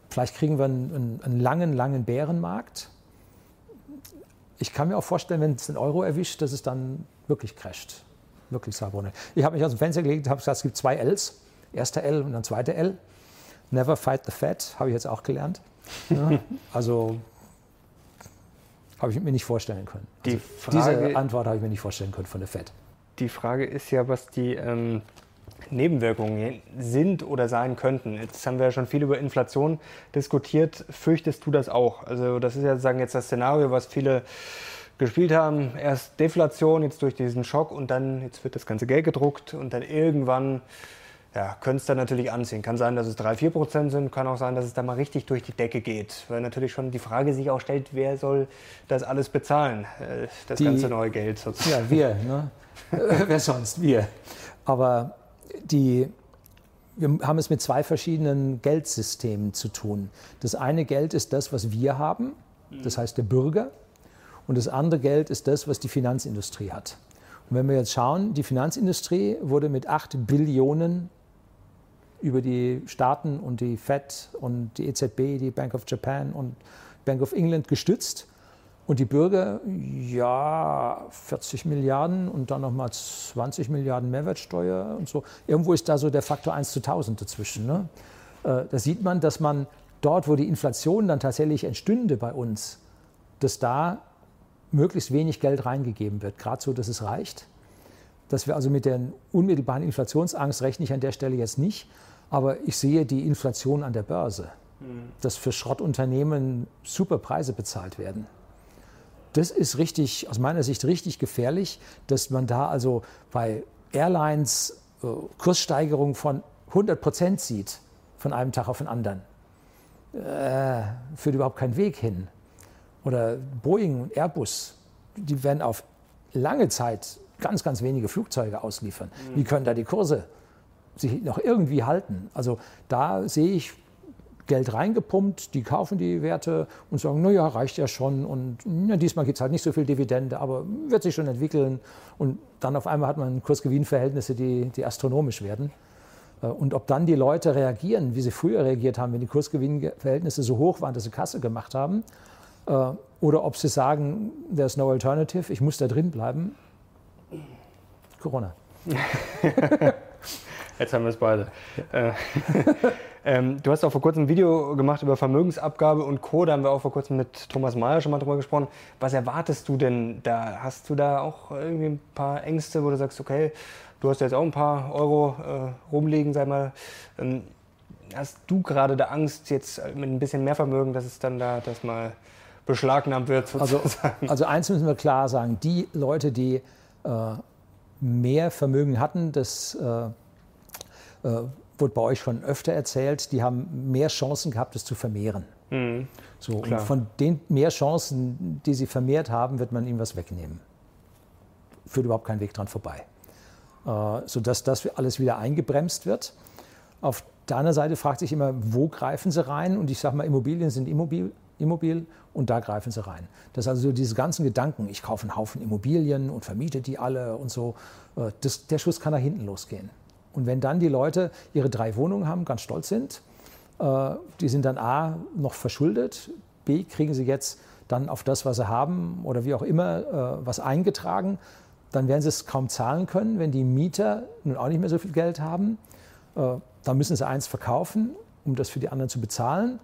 Vielleicht kriegen wir einen, einen, einen langen, langen Bärenmarkt. Ich kann mir auch vorstellen, wenn es den Euro erwischt, dass es dann wirklich crasht. Wirklich Sabrone. Ich habe mich aus dem Fenster gelegt und habe gesagt, es gibt zwei Ls. Erster L und dann zweiter L. Never fight the Fed, habe ich jetzt auch gelernt. Ja, also habe ich mir nicht vorstellen können. Also die Frage, diese Antwort habe ich mir nicht vorstellen können von der Fed. Die Frage ist ja, was die ähm, Nebenwirkungen sind oder sein könnten. Jetzt haben wir ja schon viel über Inflation diskutiert. Fürchtest du das auch? Also das ist ja sozusagen jetzt das Szenario, was viele gespielt haben. Erst Deflation, jetzt durch diesen Schock und dann, jetzt wird das ganze Geld gedruckt und dann irgendwann... Ja, können es dann natürlich anziehen. Kann sein, dass es drei bis vier Prozent sind, kann auch sein, dass es da mal richtig durch die Decke geht. Weil natürlich schon die Frage sich auch stellt, wer soll das alles bezahlen, das die, ganze neue Geld sozusagen. Ja, wir, ne? Wer sonst? Wir. Aber die, wir haben es mit zwei verschiedenen Geldsystemen zu tun. Das eine Geld ist das, was wir haben, das heißt der Bürger. Und das andere Geld ist das, was die Finanzindustrie hat. Und wenn wir jetzt schauen, die Finanzindustrie wurde mit acht Billionen über die Staaten und die Fed und die E Z B, die Bank of Japan und Bank of England gestützt. Und die Bürger, ja, vierzig Milliarden und dann nochmal zwanzig Milliarden Mehrwertsteuer und so. Irgendwo ist da so der Faktor eins zu tausend dazwischen. Ne? Da sieht man, dass man dort, wo die Inflation dann tatsächlich entstünde bei uns, dass da möglichst wenig Geld reingegeben wird, gerade so, dass es reicht. Dass wir also mit der unmittelbaren Inflationsangst rechne ich an der Stelle jetzt nicht, aber ich sehe die Inflation an der Börse, dass für Schrottunternehmen super Preise bezahlt werden. Das ist richtig, aus meiner Sicht richtig gefährlich, dass man da also bei Airlines äh, Kurssteigerungen von hundert Prozent sieht, von einem Tag auf den anderen. Äh, führt überhaupt keinen Weg hin. Oder Boeing und Airbus, die werden auf lange Zeit ganz, ganz wenige Flugzeuge ausliefern. Wie können da die Kurse sich noch irgendwie halten? Also da sehe ich Geld reingepumpt, die kaufen die Werte und sagen, naja, reicht ja schon und na, diesmal gibt es halt nicht so viel Dividende, aber wird sich schon entwickeln. Und dann auf einmal hat man Kursgewinnverhältnisse, die, die astronomisch werden. Und ob dann die Leute reagieren, wie sie früher reagiert haben, wenn die Kursgewinnverhältnisse so hoch waren, dass sie Kasse gemacht haben, oder ob sie sagen, there's no alternative, ich muss da drin bleiben. Corona. Jetzt haben wir es beide. Ja. ähm, du hast auch vor kurzem ein Video gemacht über Vermögensabgabe und Co. Da haben wir auch vor kurzem mit Thomas Mayer schon mal drüber gesprochen. Was erwartest du denn da? Hast du da auch irgendwie ein paar Ängste, wo du sagst, okay, du hast jetzt auch ein paar Euro äh, rumliegen, sag mal. Ähm, hast du gerade da Angst jetzt mit ein bisschen mehr Vermögen, dass es dann da das mal beschlagnahmt wird sozusagen? Also, also eins müssen wir klar sagen, die Leute, die äh, mehr Vermögen hatten, das äh, äh, wurde bei euch schon öfter erzählt, die haben mehr Chancen gehabt, das zu vermehren. Mhm. So, und von den mehr Chancen, die sie vermehrt haben, wird man ihnen was wegnehmen. Führt überhaupt kein Weg dran vorbei. Äh, sodass das alles wieder eingebremst wird. Auf der anderen Seite fragt sich immer, wo greifen sie rein? Und ich sage mal, Immobilien sind immobil, immobil und da greifen sie rein. Das ist also so diese ganzen Gedanken, ich kaufe einen Haufen Immobilien und vermiete die alle und so. Das, der Schuss kann nach hinten losgehen. Und wenn dann die Leute ihre drei Wohnungen haben, ganz stolz sind, die sind dann A, noch verschuldet, B, kriegen sie jetzt dann auf das, was sie haben oder wie auch immer, was eingetragen, dann werden sie es kaum zahlen können, wenn die Mieter nun auch nicht mehr so viel Geld haben. Dann müssen sie eins verkaufen, um das für die anderen zu bezahlen.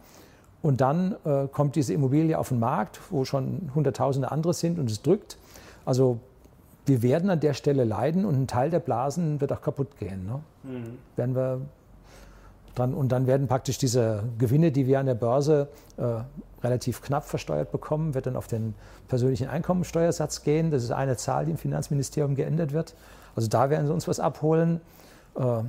Und dann äh, kommt diese Immobilie auf den Markt, wo schon Hunderttausende andere sind und es drückt. Also wir werden an der Stelle leiden und ein Teil der Blasen wird auch kaputt gehen. Ne? Mhm. Werden wir dran, und dann werden praktisch diese Gewinne, die wir an der Börse äh, relativ knapp versteuert bekommen, wird dann auf den persönlichen Einkommensteuersatz gehen. Das ist eine Zahl, die im Finanzministerium geändert wird. Also da werden sie uns was abholen. Äh,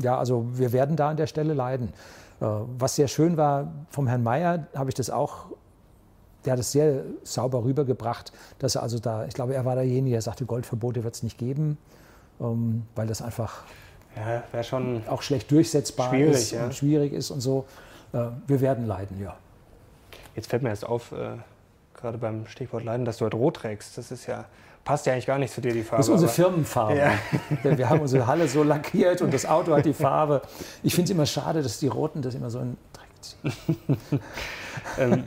ja, also wir werden da an der Stelle leiden. Was sehr schön war, vom Herrn Mayer habe ich das auch, der hat es sehr sauber rübergebracht, dass er also da, ich glaube, er war derjenige, der sagte, Goldverbote wird es nicht geben, weil das einfach ja, wäre schon auch schlecht durchsetzbar ist ja. und schwierig ist und so. Wir werden leiden, ja. Jetzt fällt mir erst auf, gerade beim Stichwort leiden, dass du halt rot trägst. Das ist ja, passt ja eigentlich gar nicht zu dir, die Farbe. Das ist unsere Firmenfarbe. Ja. Wir haben unsere Halle so lackiert und das Auto hat die Farbe. Ich finde es immer schade, dass die Roten das immer so in Dreck ziehen. ähm,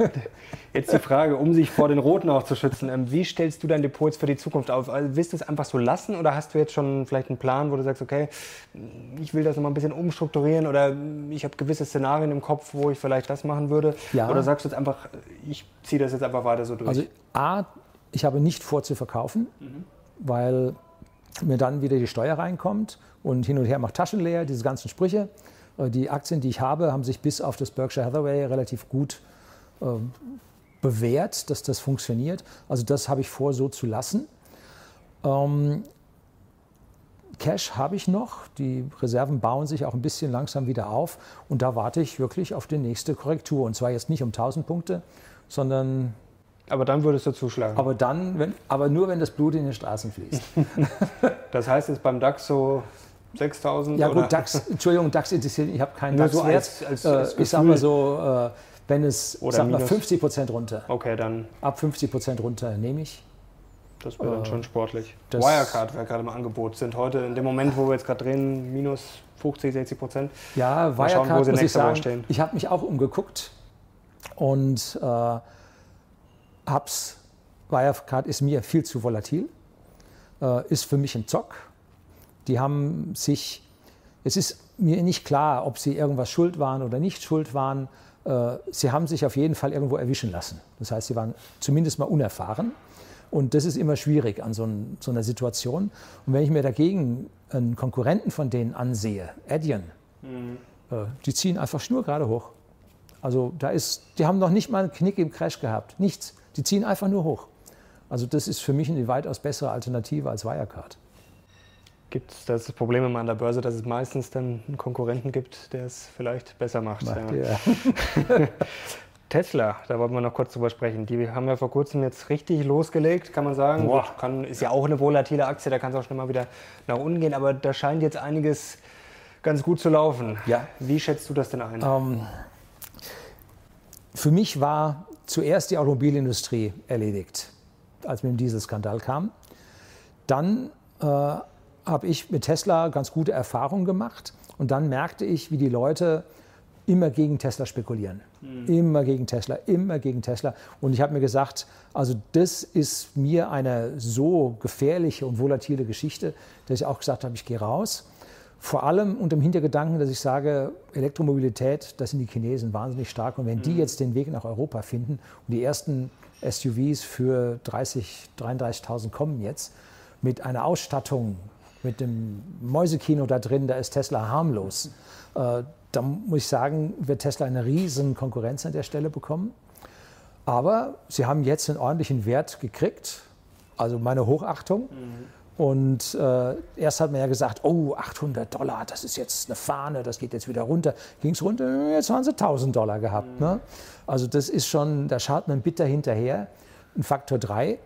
jetzt die Frage, um sich vor den Roten auch zu schützen. Ähm, wie stellst du dein Depot jetzt für die Zukunft auf? Also, willst du es einfach so lassen oder hast du jetzt schon vielleicht einen Plan, wo du sagst, okay, ich will das nochmal ein bisschen umstrukturieren oder ich habe gewisse Szenarien im Kopf, wo ich vielleicht das machen würde? Ja. Oder sagst du jetzt einfach, ich ziehe das jetzt einfach weiter so durch? Also A, ich habe nicht vor zu verkaufen, mhm. weil mir dann wieder die Steuer reinkommt und hin und her macht Taschen leer, diese ganzen Sprüche. Die Aktien, die ich habe, haben sich bis auf das Berkshire Hathaway relativ gut äh, bewährt, dass das funktioniert. Also das habe ich vor, so zu lassen. Ähm, Cash habe ich noch. Die Reserven bauen sich auch ein bisschen langsam wieder auf. Und da warte ich wirklich auf die nächste Korrektur. Und zwar jetzt nicht um tausend Punkte, sondern... Aber dann würdest du zuschlagen. Aber, dann, wenn, aber nur, wenn das Blut in den Straßen fließt. Das heißt jetzt beim DAX so... sechstausend? Ja gut, oder? DAX, Entschuldigung, DAX interessiert, ich habe keinen DAX-Wert. So als, als, als ich sage mal so, wenn es sag mal fünfzig Prozent runter, okay, dann ab fünfzig Prozent runter nehme ich. Das wäre äh, dann schon sportlich. Wirecard wäre gerade im Angebot, sind heute in dem Moment, wo wir jetzt gerade drehen, minus fünfzig, sechzig Prozent. Ja, mal Wirecard schauen, wo sie muss ich sagen, ich habe mich auch umgeguckt und äh, hab's, Wirecard ist mir viel zu volatil, äh, ist für mich ein Zock. Die haben sich, es ist mir nicht klar, ob sie irgendwas schuld waren oder nicht schuld waren. Sie haben sich auf jeden Fall irgendwo erwischen lassen. Das heißt, sie waren zumindest mal unerfahren. Und das ist immer schwierig an so einer Situation. Und wenn ich mir dagegen einen Konkurrenten von denen ansehe, Adyen, mhm. die ziehen einfach schnurgerade hoch. Also da ist, die haben noch nicht mal einen Knick im Crash gehabt. Nichts. Die ziehen einfach nur hoch. Also das ist für mich eine weitaus bessere Alternative als Wirecard. Gibt es das Problem immer an der Börse, dass es meistens dann einen Konkurrenten gibt, der es vielleicht besser macht. macht ja. Ja. Tesla, da wollten wir noch kurz drüber sprechen. Die haben ja vor kurzem jetzt richtig losgelegt, kann man sagen. Boah. Gut, kann, ist ja auch eine volatile Aktie, da kann es auch schnell mal wieder nach unten gehen. Aber da scheint jetzt einiges ganz gut zu laufen. Ja. Wie schätzt du das denn ein? Um, für mich war zuerst die Automobilindustrie erledigt, als mit dem Dieselskandal kam. Dann... Äh, habe ich mit Tesla ganz gute Erfahrungen gemacht. Und dann merkte ich, wie die Leute immer gegen Tesla spekulieren. Mhm. Immer gegen Tesla, immer gegen Tesla. Und ich habe mir gesagt, also das ist mir eine so gefährliche und volatile Geschichte, dass ich auch gesagt habe, ich gehe raus. Vor allem unter dem Hintergedanken, dass ich sage, Elektromobilität, das sind die Chinesen wahnsinnig stark. Und wenn mhm. die jetzt den Weg nach Europa finden und die ersten S U Vs für dreißig, dreiunddreißigtausend kommen jetzt, mit einer Ausstattung, mit dem Mäusekino da drin, da ist Tesla harmlos. Äh, da muss ich sagen, wird Tesla eine riesen Konkurrenz an der Stelle bekommen. Aber sie haben jetzt einen ordentlichen Wert gekriegt, also meine Hochachtung. Mhm. Und äh, erst hat man ja gesagt, oh, achthundert Dollar, das ist jetzt eine Fahne, das geht jetzt wieder runter. Ging es runter, jetzt haben sie tausend Dollar gehabt. Mhm. Ne? Also das ist schon, da schaut man bitter hinterher, ein Faktor drei.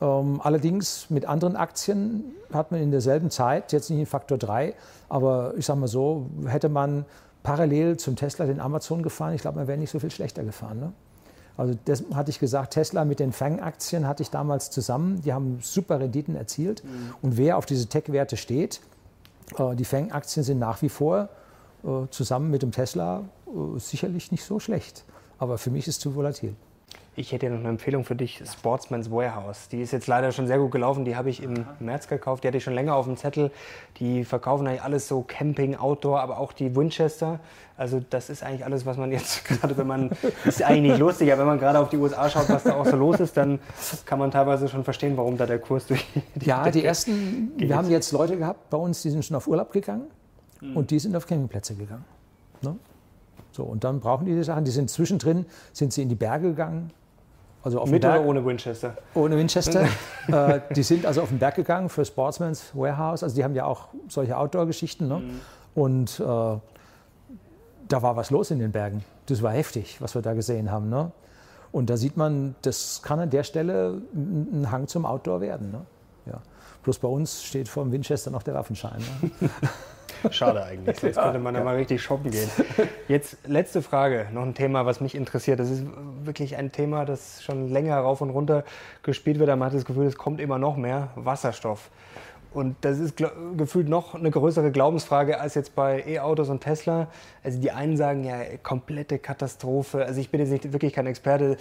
Ähm, allerdings mit anderen Aktien hat man in derselben Zeit, jetzt nicht in Faktor drei, aber ich sage mal so, hätte man parallel zum Tesla den Amazon gefahren, ich glaube, man wäre nicht so viel schlechter gefahren. Ne? Also das hatte ich gesagt, Tesla mit den FANG-Aktien hatte ich damals zusammen, die haben super Renditen erzielt. Mhm. Und wer auf diese Tech-Werte steht, äh, die FANG-Aktien sind nach wie vor äh, zusammen mit dem Tesla äh, sicherlich nicht so schlecht, aber für mich ist es zu volatil. Ich hätte ja noch eine Empfehlung für dich, Sportsman's Warehouse. Die ist jetzt leider schon sehr gut gelaufen, die habe ich im März gekauft, die hatte ich schon länger auf dem Zettel. Die verkaufen eigentlich alles so Camping, Outdoor, aber auch die Winchester. Also das ist eigentlich alles, was man jetzt gerade, wenn man, ist eigentlich nicht lustig, aber wenn man gerade auf die U S A schaut, was da auch so los ist, dann kann man teilweise schon verstehen, warum da der Kurs durch die Ja, Decke die ersten, geht. Wir haben jetzt Leute gehabt bei uns, die sind schon auf Urlaub gegangen mhm. und die sind auf Campingplätze gegangen. Ne? So, und dann brauchen die die Sachen, die sind zwischendrin, sind sie in die Berge gegangen. Also auf mit oder ohne Winchester? Ohne Winchester. äh, die sind also auf den Berg gegangen für Sportsman's Warehouse. Also die haben ja auch solche Outdoor-Geschichten. Ne? Mhm. Und äh, da war was los in den Bergen. Das war heftig, was wir da gesehen haben. Ne? Und da sieht man, das kann an der Stelle ein Hang zum Outdoor werden. Ne? Ja. Bloß bei uns steht vor dem Winchester noch der Waffenschein. Ne? Schade eigentlich, sonst könnte man ja, ja mal richtig shoppen gehen. Jetzt letzte Frage, noch ein Thema, was mich interessiert. Das ist wirklich ein Thema, das schon länger rauf und runter gespielt wird. Man hat das Gefühl, es kommt immer noch mehr Wasserstoff. Und das ist gefühlt noch eine größere Glaubensfrage als jetzt bei E-Autos und Tesla. Also die einen sagen ja, komplette Katastrophe. Also ich bin jetzt nicht wirklich kein Experte.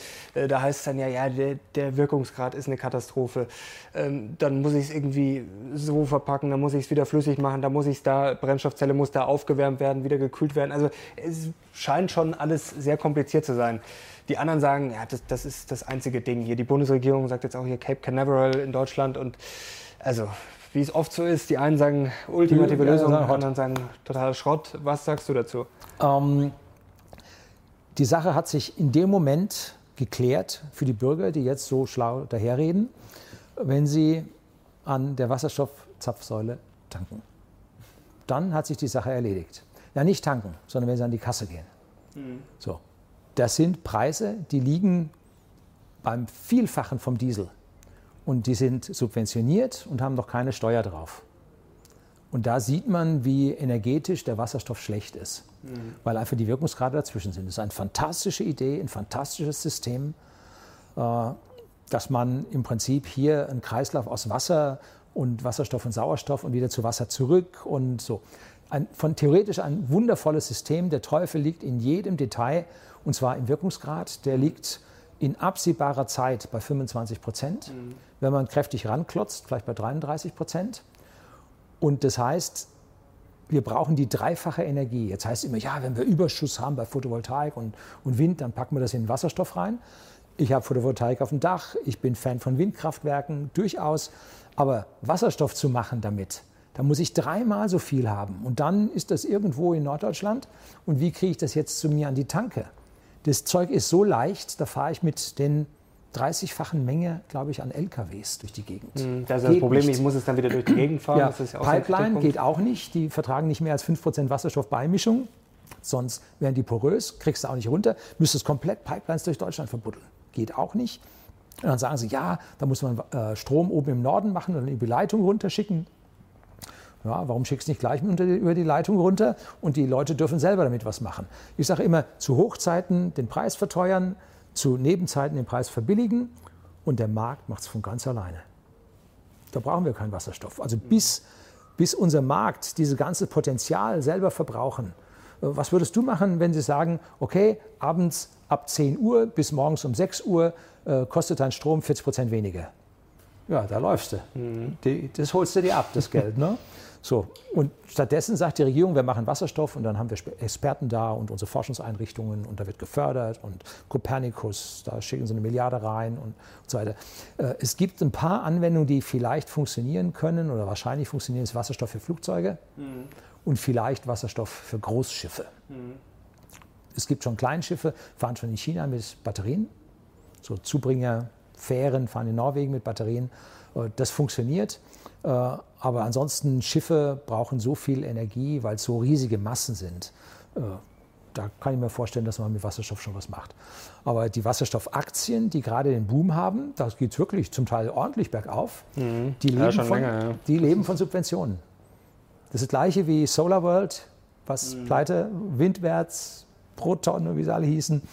Da heißt es dann ja, ja, der, der Wirkungsgrad ist eine Katastrophe. Ähm, dann muss ich es irgendwie so verpacken, dann muss ich es wieder flüssig machen, dann muss ich es da, Brennstoffzelle muss da aufgewärmt werden, wieder gekühlt werden. Also es scheint schon alles sehr kompliziert zu sein. Die anderen sagen, ja, das, das ist das einzige Ding hier. Die Bundesregierung sagt jetzt auch hier Cape Canaveral in Deutschland und also... Wie es oft so ist, die einen sagen ultimative ja, Lösung, die anderen sagen totaler Schrott. Was sagst du dazu? Ähm, die Sache hat sich in dem Moment geklärt für die Bürger, die jetzt so schlau daherreden, wenn sie an der Wasserstoffzapfsäule tanken. Dann hat sich die Sache erledigt. Ja, nicht tanken, sondern wenn sie an die Kasse gehen. Mhm. So. Das sind Preise, die liegen beim Vielfachen vom Diesel. Und die sind subventioniert und haben noch keine Steuer drauf. Und da sieht man, wie energetisch der Wasserstoff schlecht ist, mhm. weil einfach die Wirkungsgrade dazwischen sind. Das ist eine fantastische Idee, ein fantastisches System, dass man im Prinzip hier einen Kreislauf aus Wasser und Wasserstoff und Sauerstoff und wieder zu Wasser zurück und so. Ein, von theoretisch ein wundervolles System. Der Teufel liegt in jedem Detail und zwar im Wirkungsgrad. Der liegt in absehbarer Zeit bei fünfundzwanzig Prozent, mhm. wenn man kräftig ranklotzt, vielleicht bei dreiunddreißig Prozent. Und das heißt, wir brauchen die dreifache Energie. Jetzt heißt es immer, ja, wenn wir Überschuss haben bei Photovoltaik und, und Wind, dann packen wir das in den Wasserstoff rein. Ich habe Photovoltaik auf dem Dach, ich bin Fan von Windkraftwerken, durchaus. Aber Wasserstoff zu machen damit, da muss ich dreimal so viel haben. Und dann ist das irgendwo in Norddeutschland. Und wie kriege ich das jetzt zu mir an die Tanke? Das Zeug ist so leicht, da fahre ich mit den dreißigfachen Menge, glaube ich, an L K Ws durch die Gegend. Das ist das Problem, nicht. Ich muss es dann wieder durch die Gegend fahren. Ja. Das ist ja auch Pipeline geht auch nicht, die vertragen nicht mehr als fünf Prozent Wasserstoffbeimischung, sonst wären die porös, kriegst du auch nicht runter, müsstest komplett Pipelines durch Deutschland verbuddeln. Geht auch nicht. Und dann sagen sie, ja, da muss man äh, Strom oben im Norden machen und über die Leitung runterschicken. Ja, warum schickst du nicht gleich über die Leitung runter und die Leute dürfen selber damit was machen? Ich sage immer, zu Hochzeiten den Preis verteuern, zu Nebenzeiten den Preis verbilligen und der Markt macht es von ganz alleine. Da brauchen wir keinen Wasserstoff. Also bis, bis unser Markt dieses ganze Potenzial selber verbrauchen. Was würdest du machen, wenn sie sagen, okay, abends ab zehn Uhr bis morgens um sechs Uhr äh, kostet dein Strom vierzig Prozent weniger? Ja, da läufst du. Mhm. Die, das holst du dir ab, das Geld. Ne? So. Und stattdessen sagt die Regierung, wir machen Wasserstoff und dann haben wir Experten da und unsere Forschungseinrichtungen und da wird gefördert und Copernicus, da schicken sie eine Milliarde rein und so weiter. Es gibt ein paar Anwendungen, die vielleicht funktionieren können oder wahrscheinlich funktionieren, ist Wasserstoff für Flugzeuge mhm. und vielleicht Wasserstoff für Großschiffe. Mhm. Es gibt schon Kleinschiffe, fahren schon in China mit Batterien, so Zubringer, Fähren fahren in Norwegen mit Batterien. Das funktioniert. Aber ansonsten, Schiffe brauchen so viel Energie, weil es so riesige Massen sind. Da kann ich mir vorstellen, dass man mit Wasserstoff schon was macht. Aber die Wasserstoffaktien, die gerade den Boom haben, da geht es wirklich zum Teil ordentlich bergauf. Mhm. Die leben, ja, schon von, länger, ja. die leben von Subventionen. Das ist das Gleiche wie SolarWorld, was mhm. pleite, Windwärts, Proton, wie sie alle hießen.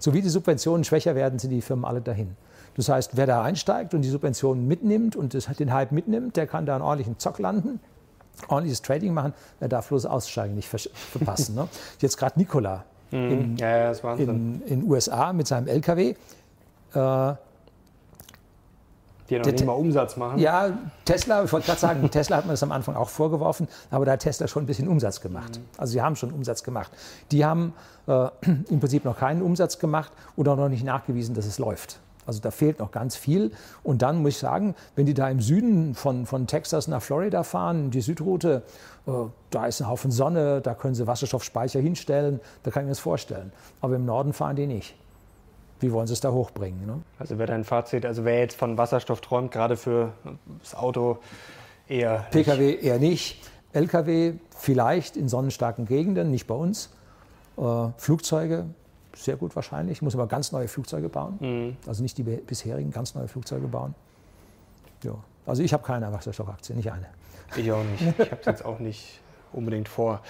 Sowie die Subventionen schwächer werden, sind die Firmen alle dahin. Das heißt, wer da einsteigt und die Subventionen mitnimmt und den Hype mitnimmt, der kann da einen ordentlichen Zock landen, ordentliches Trading machen, der darf bloß aussteigen, nicht verpassen. Ne? Jetzt gerade Nikola mm, in den ja, ja, U S A mit seinem L K W. Äh, die noch der, nicht mal Umsatz machen. Ja, Tesla, ich wollte gerade sagen, Tesla hat man das am Anfang auch vorgeworfen, aber da hat Tesla schon ein bisschen Umsatz gemacht. Mm. Also sie haben schon Umsatz gemacht. Die haben äh, im Prinzip noch keinen Umsatz gemacht und auch noch nicht nachgewiesen, dass es läuft. Also da fehlt noch ganz viel. Und dann muss ich sagen, wenn die da im Süden von, von Texas nach Florida fahren, die Südroute, äh, da ist ein Haufen Sonne, da können sie Wasserstoffspeicher hinstellen, da kann ich mir das vorstellen. Aber im Norden fahren die nicht. Wie wollen sie es da hochbringen? Ne? Also wäre dein Fazit, also wer jetzt von Wasserstoff träumt, gerade für das Auto eher P K W nicht. eher nicht. Lkw vielleicht in sonnenstarken Gegenden, nicht bei uns. Äh, Flugzeuge, sehr gut wahrscheinlich. Ich muss aber ganz neue Flugzeuge bauen. Mhm. Also nicht die bisherigen, ganz neue Flugzeuge bauen. Ja. Also ich habe keine Wasserstoffaktie, nicht eine. Ich auch nicht. Ich habe es jetzt auch nicht unbedingt vor.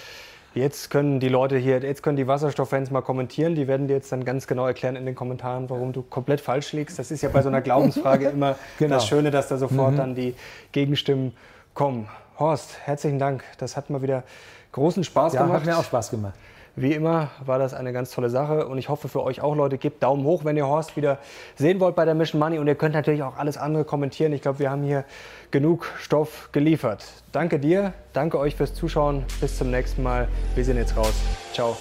Jetzt können die Leute hier, jetzt können die Wasserstofffans mal kommentieren. Die werden dir jetzt dann ganz genau erklären in den Kommentaren, warum du komplett falsch liegst. Das ist ja bei so einer Glaubensfrage immer genau. das Schöne, dass da sofort mhm. dann die Gegenstimmen kommen. Horst, herzlichen Dank. Das hat mal wieder großen Spaß ja, gemacht. Hat mir auch Spaß gemacht. Wie immer war das eine ganz tolle Sache und ich hoffe für euch auch, Leute, gebt Daumen hoch, wenn ihr Horst wieder sehen wollt bei der Mission Money und ihr könnt natürlich auch alles andere kommentieren. Ich glaube, wir haben hier genug Stoff geliefert. Danke dir, danke euch fürs Zuschauen, bis zum nächsten Mal. Wir sind jetzt raus. Ciao.